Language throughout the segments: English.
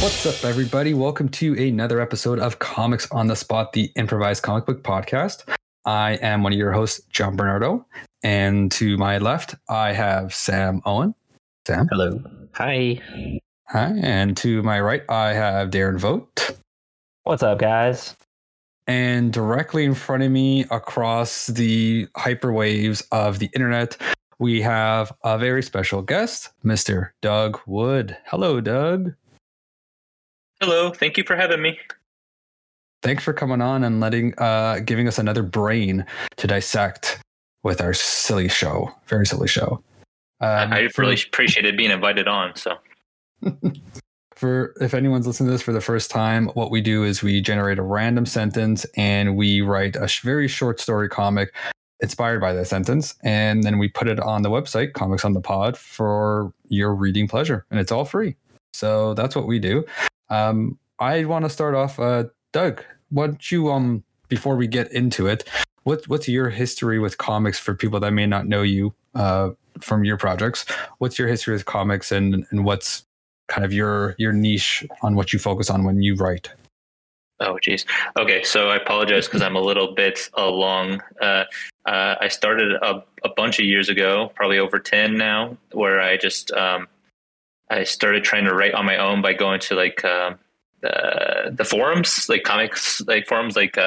What's up, everybody? Welcome to another episode of Comics on the Spot, the improvised comic book podcast. I am one of your hosts, John Bernardo, and to my left, I have Sam Owen. Sam. Hello. Hi. Hi. And to my right, I have Darren Vogt. What's up, guys? And directly in front of me, across the hyperwaves of the internet, we have a very special guest, Mr. Doug Wood. Hello, Doug. Hello. Thank you for having me. Thanks for coming on and giving us another brain to dissect with our silly show. Very silly show. I really appreciated being invited on. So. If anyone's listening to this for the first time, what we do is we generate a random sentence and we write a very short story comic inspired by that sentence. And then we put it on the website, Comics on the Pod, for your reading pleasure. And it's all free. So that's what we do. I want to start off, Doug, why don't you, before we get into it, what's your history with comics for people that may not know you from your projects? What's your history with comics and what's kind of your niche on what you focus on when you write? Oh, geez. Okay. So I apologize because I'm a little bit along. I started a bunch of years ago, probably over 10 now, where I just, I started trying to write on my own by going to the forums, like comics, like forums, like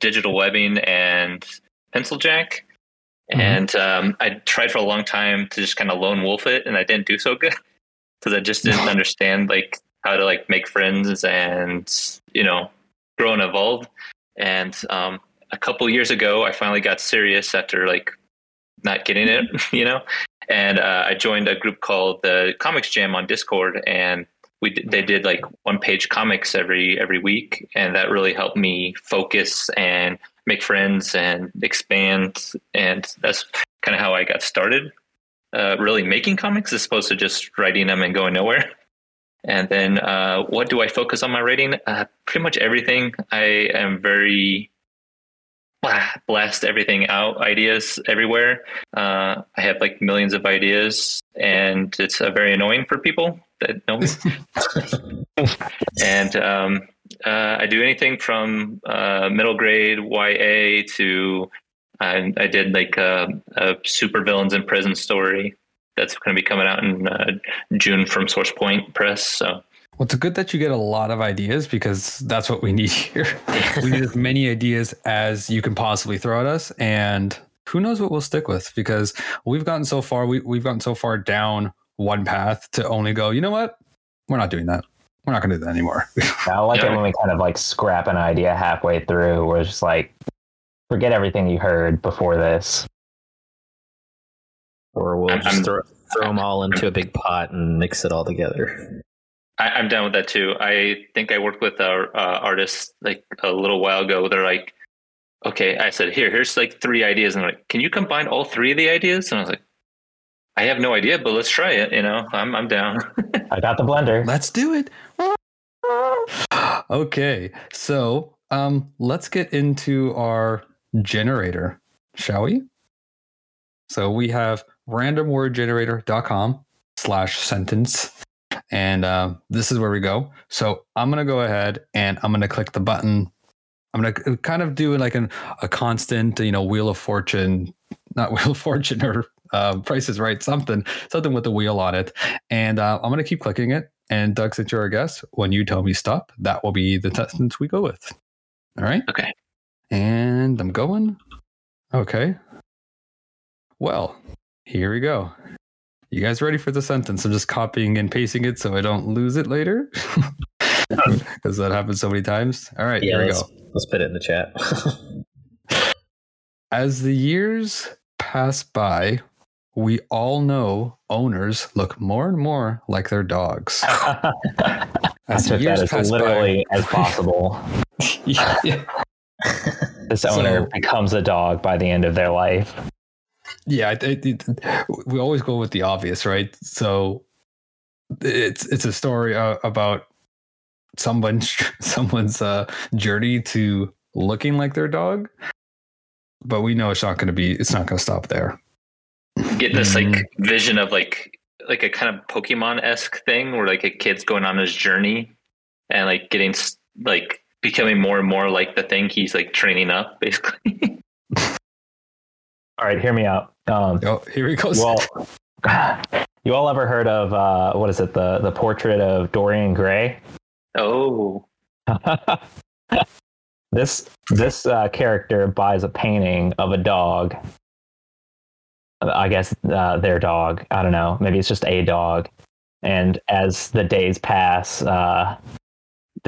Digital Webbing and Pencil Jack. Mm-hmm. And I tried for a long time to just kind of lone wolf it, and I didn't do so good. Because I just didn't understand like how to like make friends and, you know, grow and evolve. And a couple years ago, I finally got serious after like not getting it, you know. And I joined a group called the Comics Jam on Discord, and they did like one page comics every week, and that really helped me focus and make friends and expand. And that's kind of how I got started. Really making comics as opposed to just writing them and going nowhere. And then what do I focus on my writing? Pretty much everything. I am very blast everything out, ideas everywhere. I have like millions of ideas, and it's very annoying for people that know me. And I do anything from middle grade YA to I did like a super villains in prison story that's going to be coming out in June from Source Point Press. So, well, it's good that you get a lot of ideas because that's what we need here. We need as many ideas as you can possibly throw at us, and who knows what we'll stick with? Because we've gotten so far, we've gotten so far down one path to only go, you know what? We're not doing that. We're not going to do that anymore. I like it when we kind of like scrap an idea halfway through. We're just like, forget everything you heard before this. Or we'll just throw them all into a big pot and mix it all together. I'm down with that too. I think I worked with our artists like a little while ago. They're like, okay, I said, here's like three ideas. And they're like, can you combine all three of the ideas? And I was like, I have no idea, but let's try it. You know, I'm down. I got the blender. Let's do it. Okay. So let's get into our generator, shall we? So we have randomwordgenerator.com/sentence, and this is where we go. So I'm gonna go ahead and I'm gonna click the button. I'm gonna kind of do like a constant, you know, Wheel of Fortune or Price is Right, something with the wheel on it, and I'm gonna keep clicking it. And Doug, since you're our guest, when you tell me stop, that will be the sentence we go with. All right. Okay. And I'm going. Okay. Well, here we go. You guys ready for the sentence? I'm just copying and pasting it so I don't lose it later. Because that happens so many times. All right, yeah, here we go. Let's put it in the chat. As the years pass by, we all know owners look more and more like their dogs. As I years that as literally by, as possible. Yeah. This owner becomes a dog by the end of their life. Yeah, we always go with the obvious, right? So it's a story about someone's journey to looking like their dog, but we know it's not going to stop there. get this like vision of like a kind of Pokemon-esque thing where like a kid's going on his journey and like getting like becoming more and more like the thing he's like training up, basically. All right, hear me out. Here he goes. Well, you all ever heard of what is it? The Portrait of Dorian Gray? Oh. This character buys a painting of a dog. I guess their dog. I don't know. Maybe it's just a dog. And as the days pass, the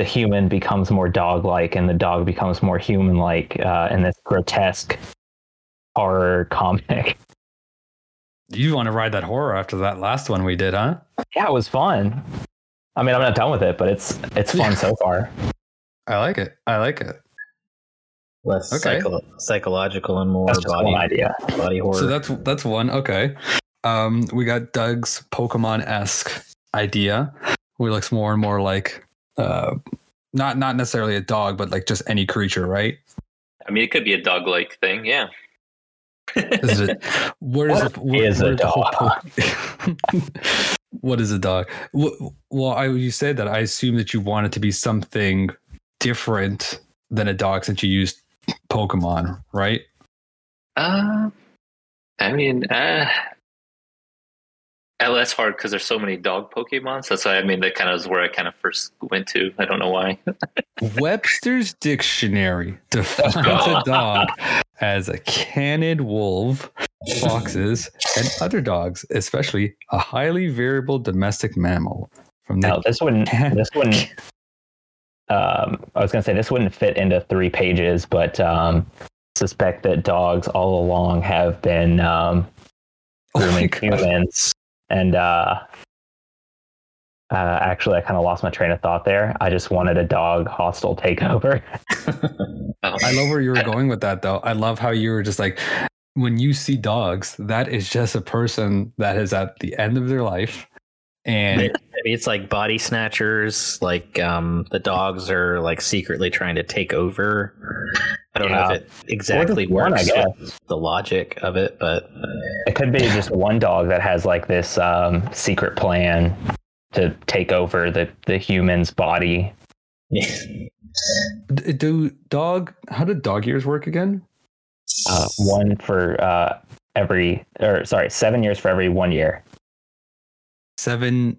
human becomes more dog-like, and the dog becomes more human-like in this grotesque horror comic. You want to ride that horror after that last one we did, huh? Yeah, it was fun. I mean, I'm not done with it, but it's fun so far. I like it. Less psychological and more body horror. So that's one. Okay. We got Doug's Pokemon-esque idea, where it looks more and more like not necessarily a dog, but like just any creature, right? I mean, it could be a dog-like thing, yeah. What is a dog? Well, you said that. I assume that you want it to be something different than a dog, since you used Pokemon, right? I mean, that's hard because there's so many dog Pokemon. So that's why, I mean, that kind of is where I kind of first went to. I don't know why. Webster's Dictionary defines a dog as a canid wolf, foxes, and other dogs, especially a highly variable domestic mammal. I was going to say this wouldn't fit into 3 pages, but suspect that dogs all along have been grooming humans. And actually, I kind of lost my train of thought there. I just wanted a dog hostile takeover. I love where you were going with that, though. I love how you were just like, when you see dogs, that is just a person that is at the end of their life. And maybe it's like body snatchers, like the dogs are like secretly trying to take over. I don't know if it exactly works, I guess, the logic of it, but it could be just one dog that has like this secret plan to take over the human's body. How do dog years work again? 7 years for every 1 year. Seven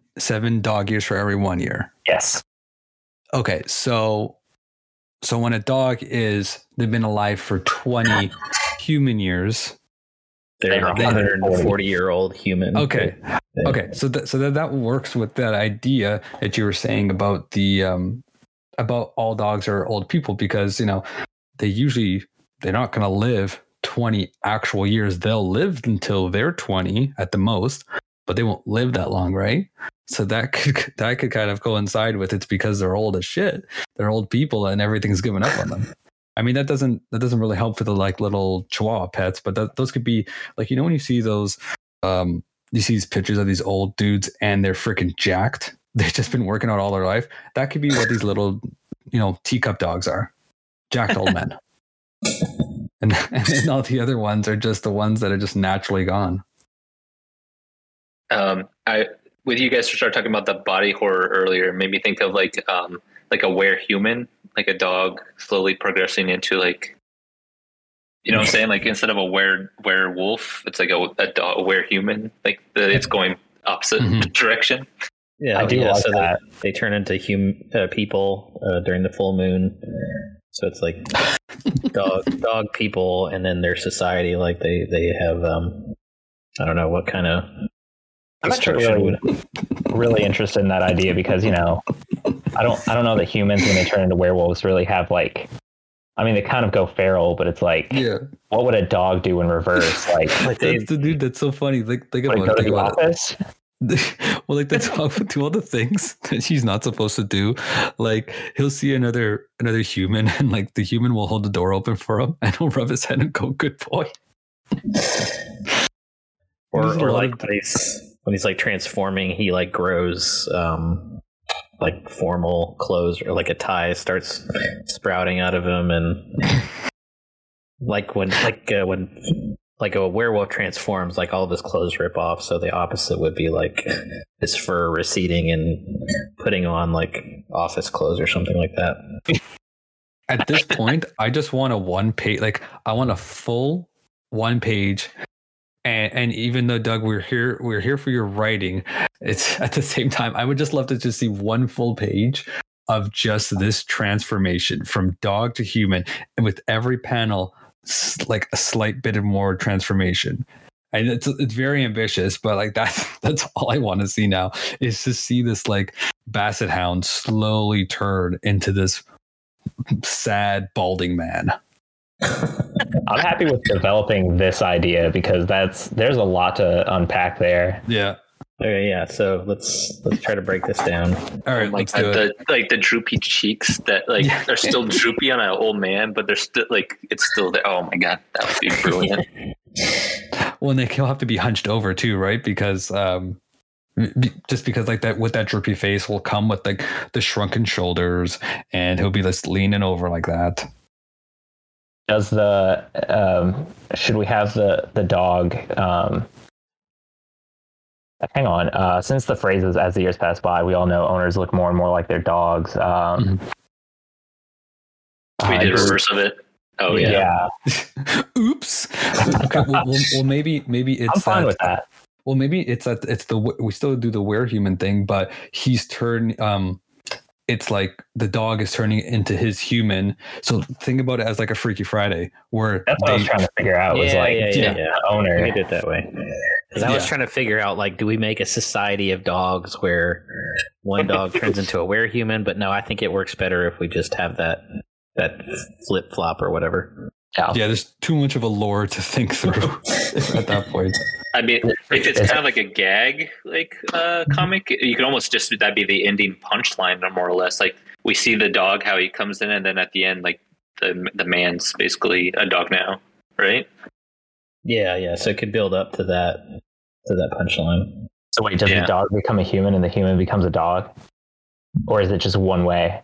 dog years for every 1 year. Yes. Okay. So when a dog they've been alive for 20 human years, they're a 140-year-old human. Okay. Okay. So that works with that idea that you were saying about the about all dogs are old people, because you know they're not going to live 20 actual years. They'll live until they're 20 at the most, but they won't live that long, right? So that could kind of coincide with it's because they're old as shit. They're old people, and everything's given up on them. I mean, that doesn't really help for the like little Chihuahua pets, but those could be like, you know, when you see those, you see these pictures of these old dudes, and they're freaking jacked. They've just been working out all their life. That could be what these little, you know, teacup dogs are, jacked old men. And then all the other ones are just the ones that are just naturally gone. With you guys start talking about the body horror earlier, it made me think of like a were-human, like a dog slowly progressing into like, you know what I'm saying? Like instead of a werewolf, it's like a dog, a were-human, like it's going opposite direction. Yeah, so that. They turn into human people during the full moon. So it's like dog people, and then their society, like they have I don't know what kind of. I'm actually really interested in that idea because, you know, I don't know that humans, when they turn into werewolves, really have like, I mean, they kind of go feral, but it's like, What would a dog do in reverse? Like that's the dude. That's so funny. Like, think about it. Well, like the dog would do all the things that he's not supposed to do. Like he'll see another human, and like the human will hold the door open for him, and he'll rub his head and go, "Good boy." or like this. When he's like transforming, he like grows like formal clothes, or like a tie starts sprouting out of him, and like when like a werewolf transforms, like all of his clothes rip off. So the opposite would be like his fur receding and putting on like office clothes or something like that. At this point, I just want a one page, like I want a full one page. And even though, Doug, we're here for your writing. It's at the same time, I would just love to just see one full page of just this transformation from dog to human, and with every panel, like a slight bit of more transformation. And it's very ambitious, but like that's all I want to see now, is to see this like basset hound slowly turn into this sad balding man. I'm happy with developing this idea, because there's a lot to unpack there. Yeah. Okay. Yeah. So let's try to break this down. All right. Let's do it. The droopy cheeks that like are still droopy on an old man, but they're still like, it's still there. Oh my God, that would be brilliant. Well, Nick, he'll have to be hunched over too, right? Because just because like that, with that droopy face will come with like the shrunken shoulders, and he'll be just leaning over like that. Does the should we have the dog? Hang on. Since the phrase is, as the years pass by, we all know owners look more and more like their dogs. We did reverse of it. Oh yeah. Oops. Okay, well, maybe it's. I'm fine with that. Well, maybe it's the, we still do the were-human thing, but he's turned. It's like the dog is turning into his human. So think about it as like a Freaky Friday, where that's what I was trying to figure out. Was the owner made it that way. Because I was trying to figure out, like, do we make a society of dogs where one dog turns into a were-human? But no, I think it works better if we just have that flip flop or whatever. Yeah, there's too much of a lore to think through at that point. I mean, if it's kind of like a gag, like comic, you could almost just that'd be the ending punchline, more or less. Like we see the dog, how he comes in, and then at the end, like the man's basically a dog now, right? Yeah. So it could build up to that punchline. So wait, does the dog become a human, and the human becomes a dog, or is it just one way?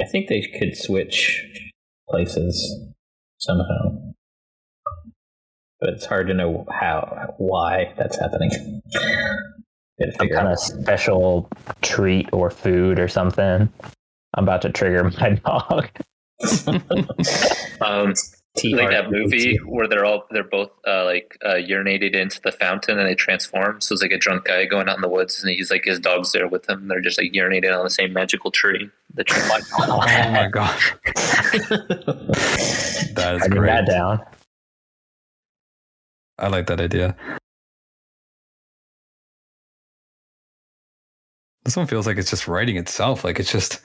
I think they could switch places somehow. But it's hard to know why that's happening. Some kind of special treat or food or something. I'm about to trigger my dog. Like that movie where they're both urinated into the fountain and they transform. So it's like a drunk guy going out in the woods, and he's like, his dog's there with him. They're just like urinated on the same magical tree. Oh my gosh. That is great. That down. I like that idea. This one feels like it's just writing itself. Like it's just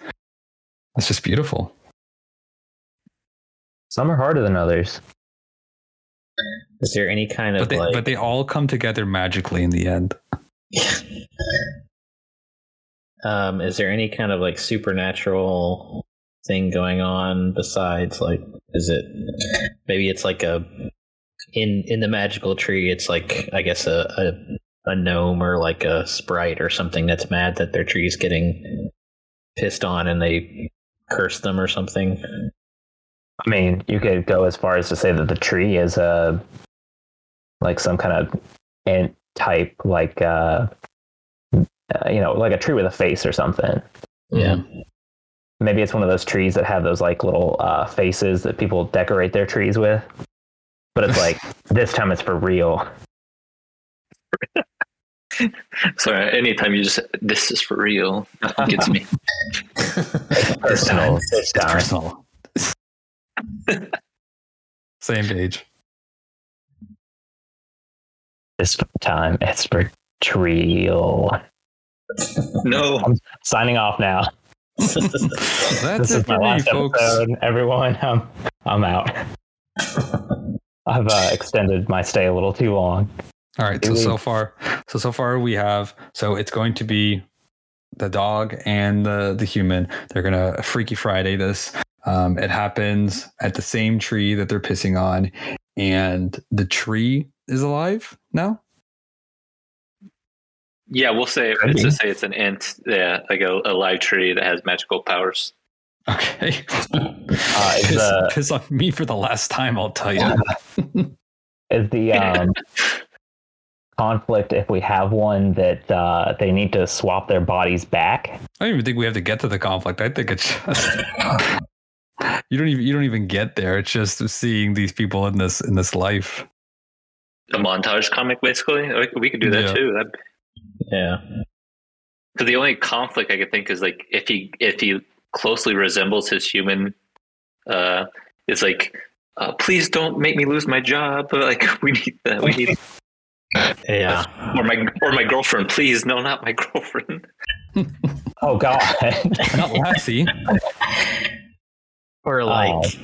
beautiful. Some are harder than others. Is there any kind of but they all come together magically in the end. Is there any kind of like supernatural thing going on besides, like, is it maybe it's like a in the magical tree, it's like, I guess a gnome or like a sprite or something that's mad that their tree's getting pissed on, and they curse them or something. I mean, you could go as far as to say that the tree is like some kind of ant type, like like a tree with a face or something. Yeah. Maybe it's one of those trees that have those like little faces that people decorate their trees with. But it's like, this time it's for real. Sorry, anytime you just, this is for real, that gets me. It's personal. Same page. This time it's for real. No. I'm signing off now. That's it for me, folks. Everyone, I'm out. I've extended my stay a little too long. All right. So far we have. So it's going to be the dog and the human. They're gonna Freaky Friday this. It happens at the same tree that they're pissing on, and the tree is alive now. Yeah, we'll say it's an ant. Yeah, like a live tree that has magical powers. Okay. Piss on me for the last time, I'll tell you. is the conflict, if we have one, that they need to swap their bodies back. I don't even think we have to get to the conflict. I think it's just you don't even get there. It's just seeing these people in this life. A montage comic, basically. We could do that too. Because the only conflict I could think is like if he closely resembles his human, it's like please don't make me lose my job. Like we need that. We need. Yeah. Or my girlfriend. Please, no, not my girlfriend. Oh God, not Lassie. Or like.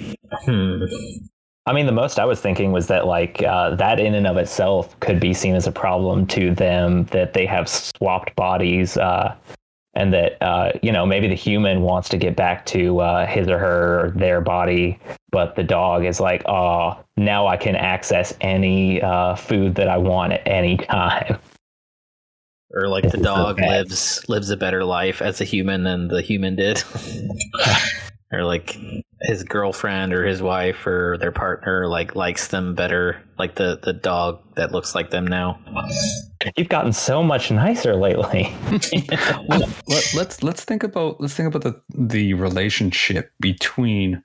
I mean, the most I was thinking was that, like, that in and of itself could be seen as a problem to them, that they have swapped bodies, and that, maybe the human wants to get back to his or her, or their body, but the dog is like, oh, now I can access any food that I want at any time. Or like the dog lives a better life as a human than the human did. Or like his girlfriend or his wife or their partner likes them better, like the dog that looks like them now. You've gotten so much nicer lately. Well, let's think about the relationship between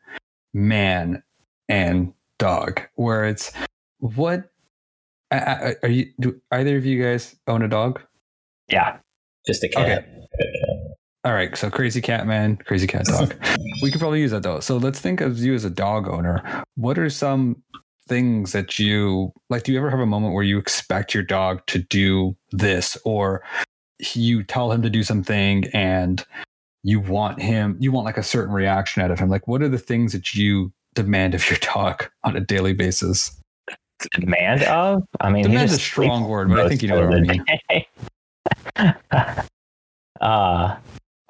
man and dog, where it's what are you? Do either of you guys own a dog? Yeah, just a cat. Okay. All right, so crazy cat man, crazy cat dog. We could probably use that though. So let's think of you as a dog owner. What are some things that you like? Do you ever have a moment where you expect your dog to do this, or you tell him to do something and you want like a certain reaction out of him? Like, what are the things that you demand of your dog on a daily basis? Demand of? I mean, demand is a strong word, but I think you know what I mean.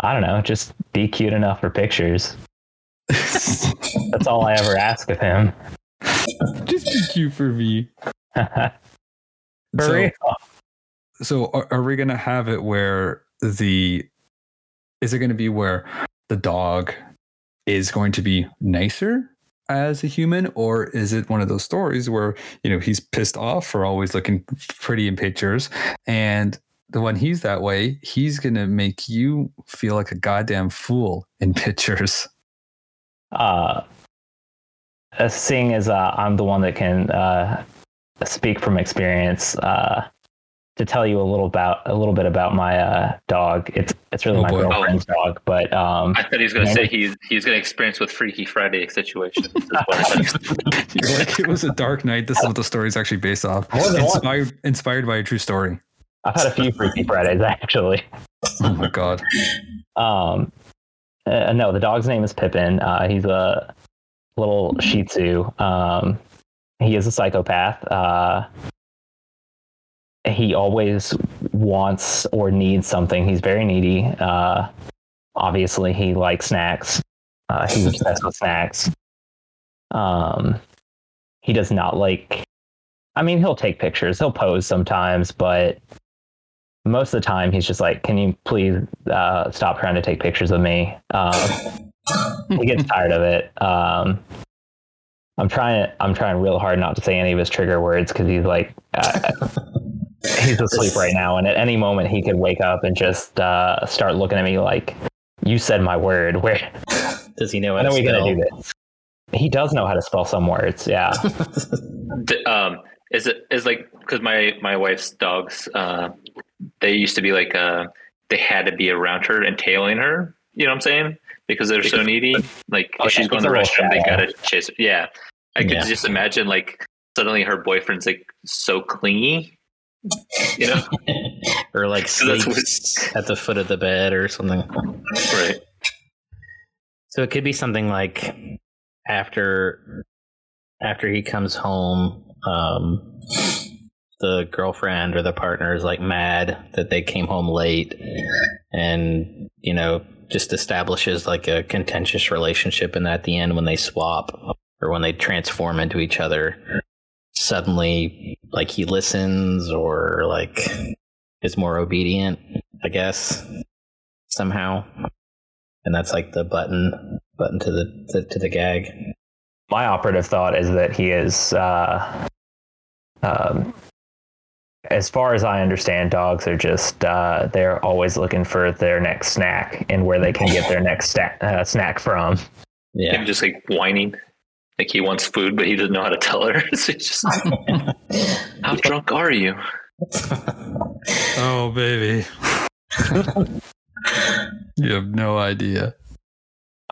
I don't know, just be cute enough for pictures. That's all I ever ask of him. Just be cute for me. So are we going to have it where the dog is going to be nicer as a human, or is it one of those stories where, he's pissed off for always looking pretty in pictures, and when he's that way, he's going to make you feel like a goddamn fool in pictures? Seeing as I'm the one that can speak from experience, to tell you a little bit about my dog. It's really my girlfriend's dog, but I thought he was going to say he's going to experience with Freaky Friday situations. You're like, it was a dark night. This is what the story is actually based off. Inspired by a true story. I've had a few Freaky Fridays, actually. Oh my God. No, the dog's name is Pippin. He's a little Shih Tzu. He is a psychopath. He always wants or needs something. He's very needy. Obviously, he likes snacks. He's obsessed with snacks. He does not like... I mean, he'll take pictures. He'll pose sometimes, but... most of the time he's just like, can you please stop trying to take pictures of me? He gets tired of it. I'm trying real hard not to say any of his trigger words, because he's like he's asleep right now, and at any moment he could wake up and just start looking at me like, you said my word. Where does he know how to spell? Gonna do this? He does know how to spell some words, yeah. Is like, because my wife's dogs, they used to be like, they had to be around her and tailing her. You know what I'm saying? Because they're so needy. Like, if she's going to the restroom, they gotta chase her. Yeah, I could just imagine like suddenly her boyfriend's like so clingy, or like sleeps at the foot of the bed or something. Right. So it could be something like after he comes home. The girlfriend or the partner is like mad that they came home late, and just establishes like a contentious relationship, and at the end when they swap or when they transform into each other, suddenly like he listens or like is more obedient, I guess, somehow, and that's like the button to the gag. My operative thought is that he is As far as I understand, dogs are just, they're always looking for their next snack and where they can get their next snack from. Yeah. Him just like whining. Like he wants food, but he doesn't know how to tell her. So he's just like, how drunk are you? Oh, baby. You have no idea.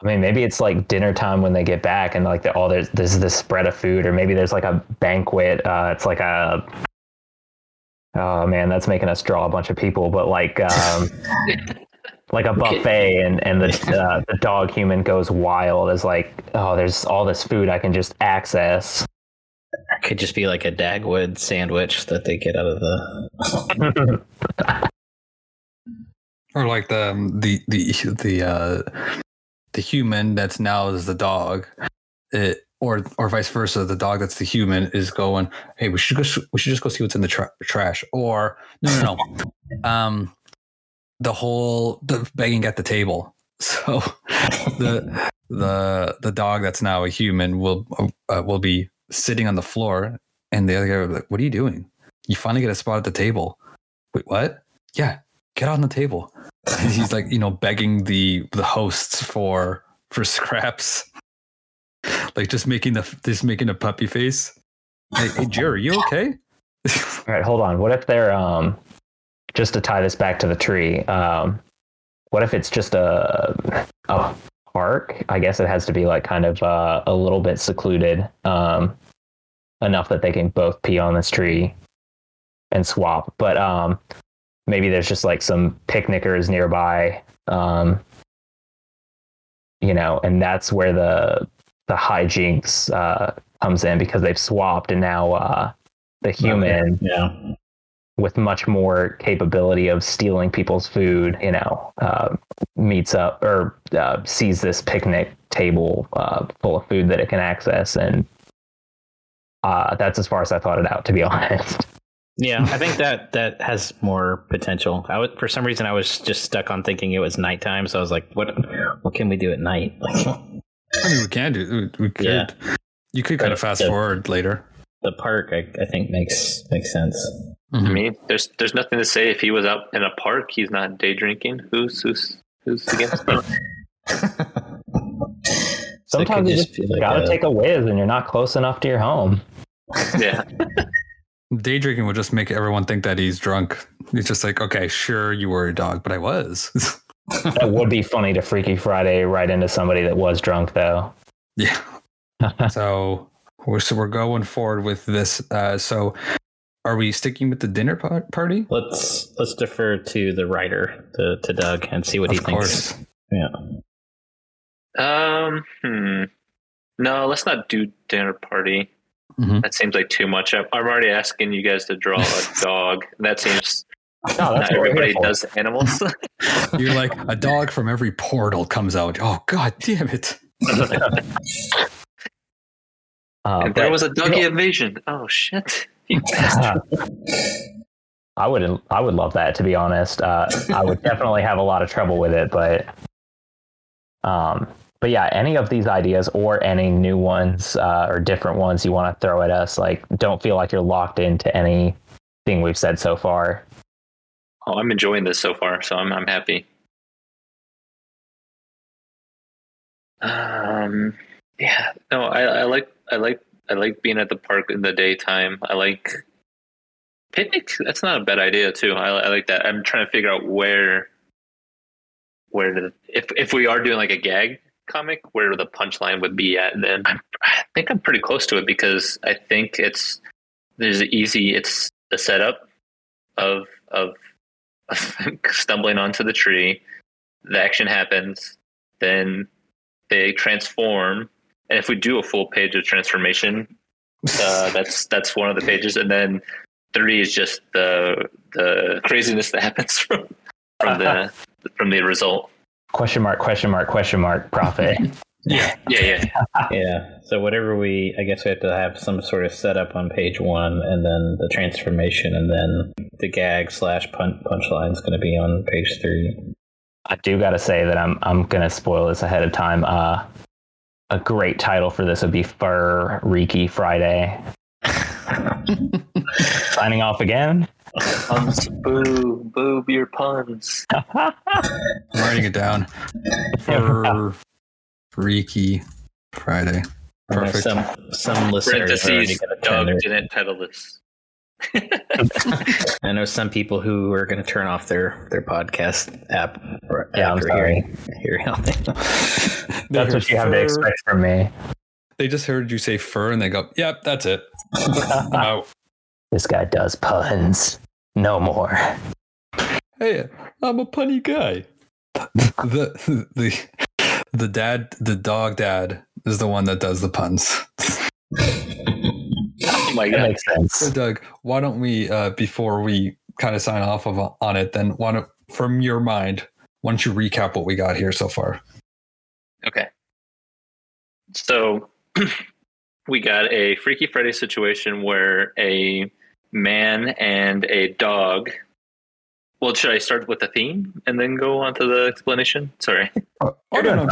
I mean, maybe it's like dinner time when they get back and like there's this spread of food, or maybe there's like a banquet. It's like a... Oh man, that's making us draw a bunch of people, but like like a buffet, and the dog human goes wild. Is like, oh, there's all this food I can just access. It could just be like a Dagwood sandwich that they get out of the, or like the human that's now is the dog. Or vice versa, the dog that's the human is going, hey, we should just go see what's in the trash. Or no. The whole begging at the table. So the dog that's now a human will be sitting on the floor, and the other guy will be like, "What are you doing? You finally get a spot at the table." Wait, what? Yeah, get on the table. And he's like, begging the hosts for scraps. Like just making a puppy face. Hey, Jerry, you okay? All right, hold on. What if they're just to tie this back to the tree? What if it's just a park? I guess it has to be like kind of a little bit secluded, enough that they can both pee on this tree and swap. But maybe there's just like some picnickers nearby, and that's where the hijinks comes in, because they've swapped, and now the human, with much more capability of stealing people's food, meets up or sees this picnic table full of food that it can access, and that's as far as I thought it out, to be honest. Yeah, I think that has more potential. For some reason, I was just stuck on thinking it was nighttime, so I was like, what can we do at night? Like, I mean, we could. Yeah. You could kind of fast forward later. The park, I think, makes sense. Mm-hmm. I mean, there's nothing to say if he was out in a park. He's not day drinking. Who's against him? Sometimes you just gotta take a whiz, and you're not close enough to your home. Yeah. Day drinking would just make everyone think that he's drunk. He's just like, okay, sure, you were a dog, but I was. That would be funny to Freaky Friday right into somebody that was drunk, though. Yeah. So we're going forward with this. So are we sticking with the dinner party? Let's defer to the writer, to Doug, and see what he thinks. Of course. Yeah. No, let's not do dinner party. Mm-hmm. That seems like too much. I'm already asking you guys to draw a dog. That seems... No, that's not everybody does animals. You're like, a dog from every portal comes out. Oh, god damn it. And there was a doggy invasion. Oh, shit. You bastard. I would love that, to be honest. I would definitely have a lot of trouble with it, but yeah, any of these ideas or any new ones or different ones you want to throw at us, like, don't feel like you're locked into anything we've said so far. Oh, I'm enjoying this so far, so I'm happy. Yeah. No, I like being at the park in the daytime. I like picnic. That's not a bad idea too. I like that. I'm trying to figure out where we are doing like a gag comic, where the punchline would be at. Then I think I'm pretty close to it, because I think it's the setup of stumbling onto the tree, the action happens, then they transform, and if we do a full page of transformation, that's one of the pages, and then 3 is just the craziness that happens from the result. ? Profit. Yeah. So whatever I guess we have to have some sort of setup on page 1, and then the transformation, and then the gag / punchline is going to be on page 3. I do got to say that I'm going to spoil this ahead of time. A great title for this would be Fur Reeky Friday. Signing off again. Boob your puns. I'm writing it down. Freaky Friday. Perfect. Some listeners already got a Doug didn't title this. I know some people who are going to turn off their podcast app. Yeah, I'm sorry. Hearing all that. That's what you have to expect from me. They just heard you say fur and they go, yep, that's it. Oh. This guy does puns. No more. Hey, I'm a punny guy. The dad, the dog dad is the one that does the puns. Oh my God. That makes sense. So Doug, why don't we, before we kind of sign off on it, then why don't, from your mind, why don't you recap what we got here so far? Okay. So we got a Freaky Friday situation where a man and a dog. Well, should I start with the theme and then go on to the explanation? Sorry. Oh no,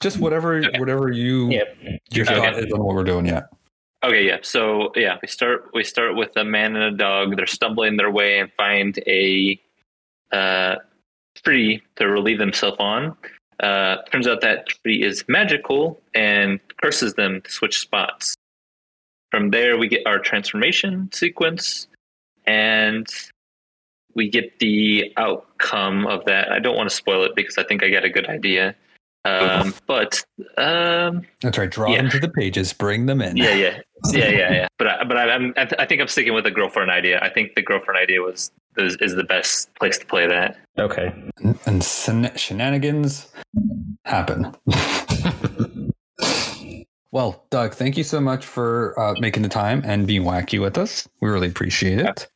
just whatever, okay. Whatever you your thought is on what we're doing. Yeah. Okay. Yeah. So yeah, we start with a man and a dog. They're stumbling their way and find a tree to relieve themselves on. Turns out that tree is magical and curses them to switch spots. From there, we get our transformation sequence, and we get the outcome of that. I don't want to spoil it because I think I got a good idea. That's right. Draw them to the pages. Bring them in. Yeah. But I think I'm sticking with the girlfriend idea. I think the girlfriend idea is the best place to play that. Okay. And shenanigans happen. Well, Doug, thank you so much for making the time and being wacky with us. We really appreciate it.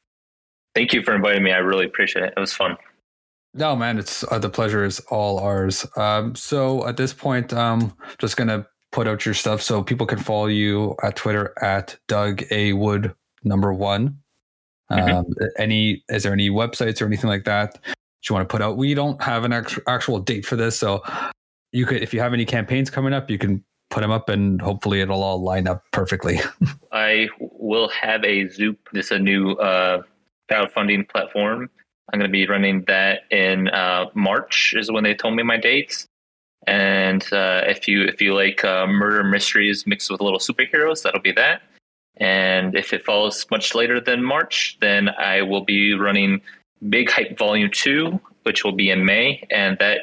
Thank you for inviting me. I really appreciate it. It was fun. No, man, it's the pleasure is all ours. So at this point, just going to put out your stuff so people can follow you at Twitter at Doug A Wood 1. Is there any websites or anything like that you want to put out? We don't have an actual date for this, so you could, if you have any campaigns coming up, you can put them up and hopefully it'll all line up perfectly. I will have a Zoop. This is a new crowdfunding platform. I'm going to be running that in March is when they told me my dates. And if you like murder mysteries mixed with little superheroes, that'll be that. And if it falls much later than March, then I will be running Big Hype Volume 2, which will be in May. And that,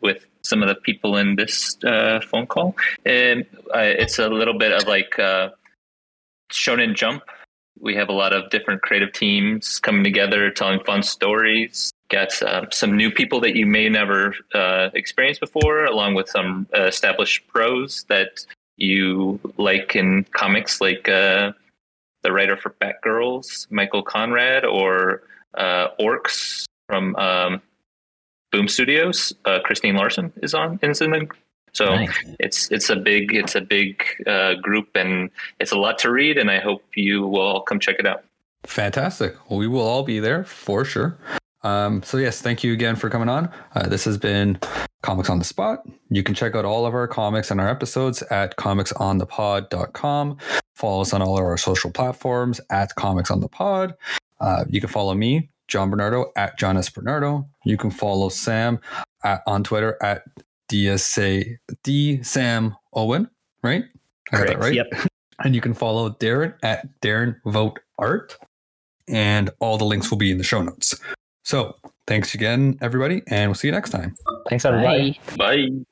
with some of the people in this phone call, and it's a little bit of like Shonen Jump. We have a lot of different creative teams coming together, telling fun stories. Got some new people that you may never experience before, along with some established pros that you like in comics, like the writer for Batgirls, Michael Conrad, or Orcs from Boom Studios. Christine Larson is on. So nice. It's a big group, and it's a lot to read, and I hope you will all come check it out. Fantastic. Well, we will all be there for sure. So yes, thank you again for coming on. This has been Comics on the Spot. You can check out all of our comics and our episodes at comicsonthepod.com. Follow us on all of our social platforms at Comics on the Pod. You can follow me, John Bernardo, at John S. Bernardo. You can follow Sam on Twitter at Sam Owen, right? I got that right? Yep. And you can follow Darren at Darren Vogt Art, and all the links will be in the show notes. So thanks again, everybody, and we'll see you next time. Thanks, everybody. Bye.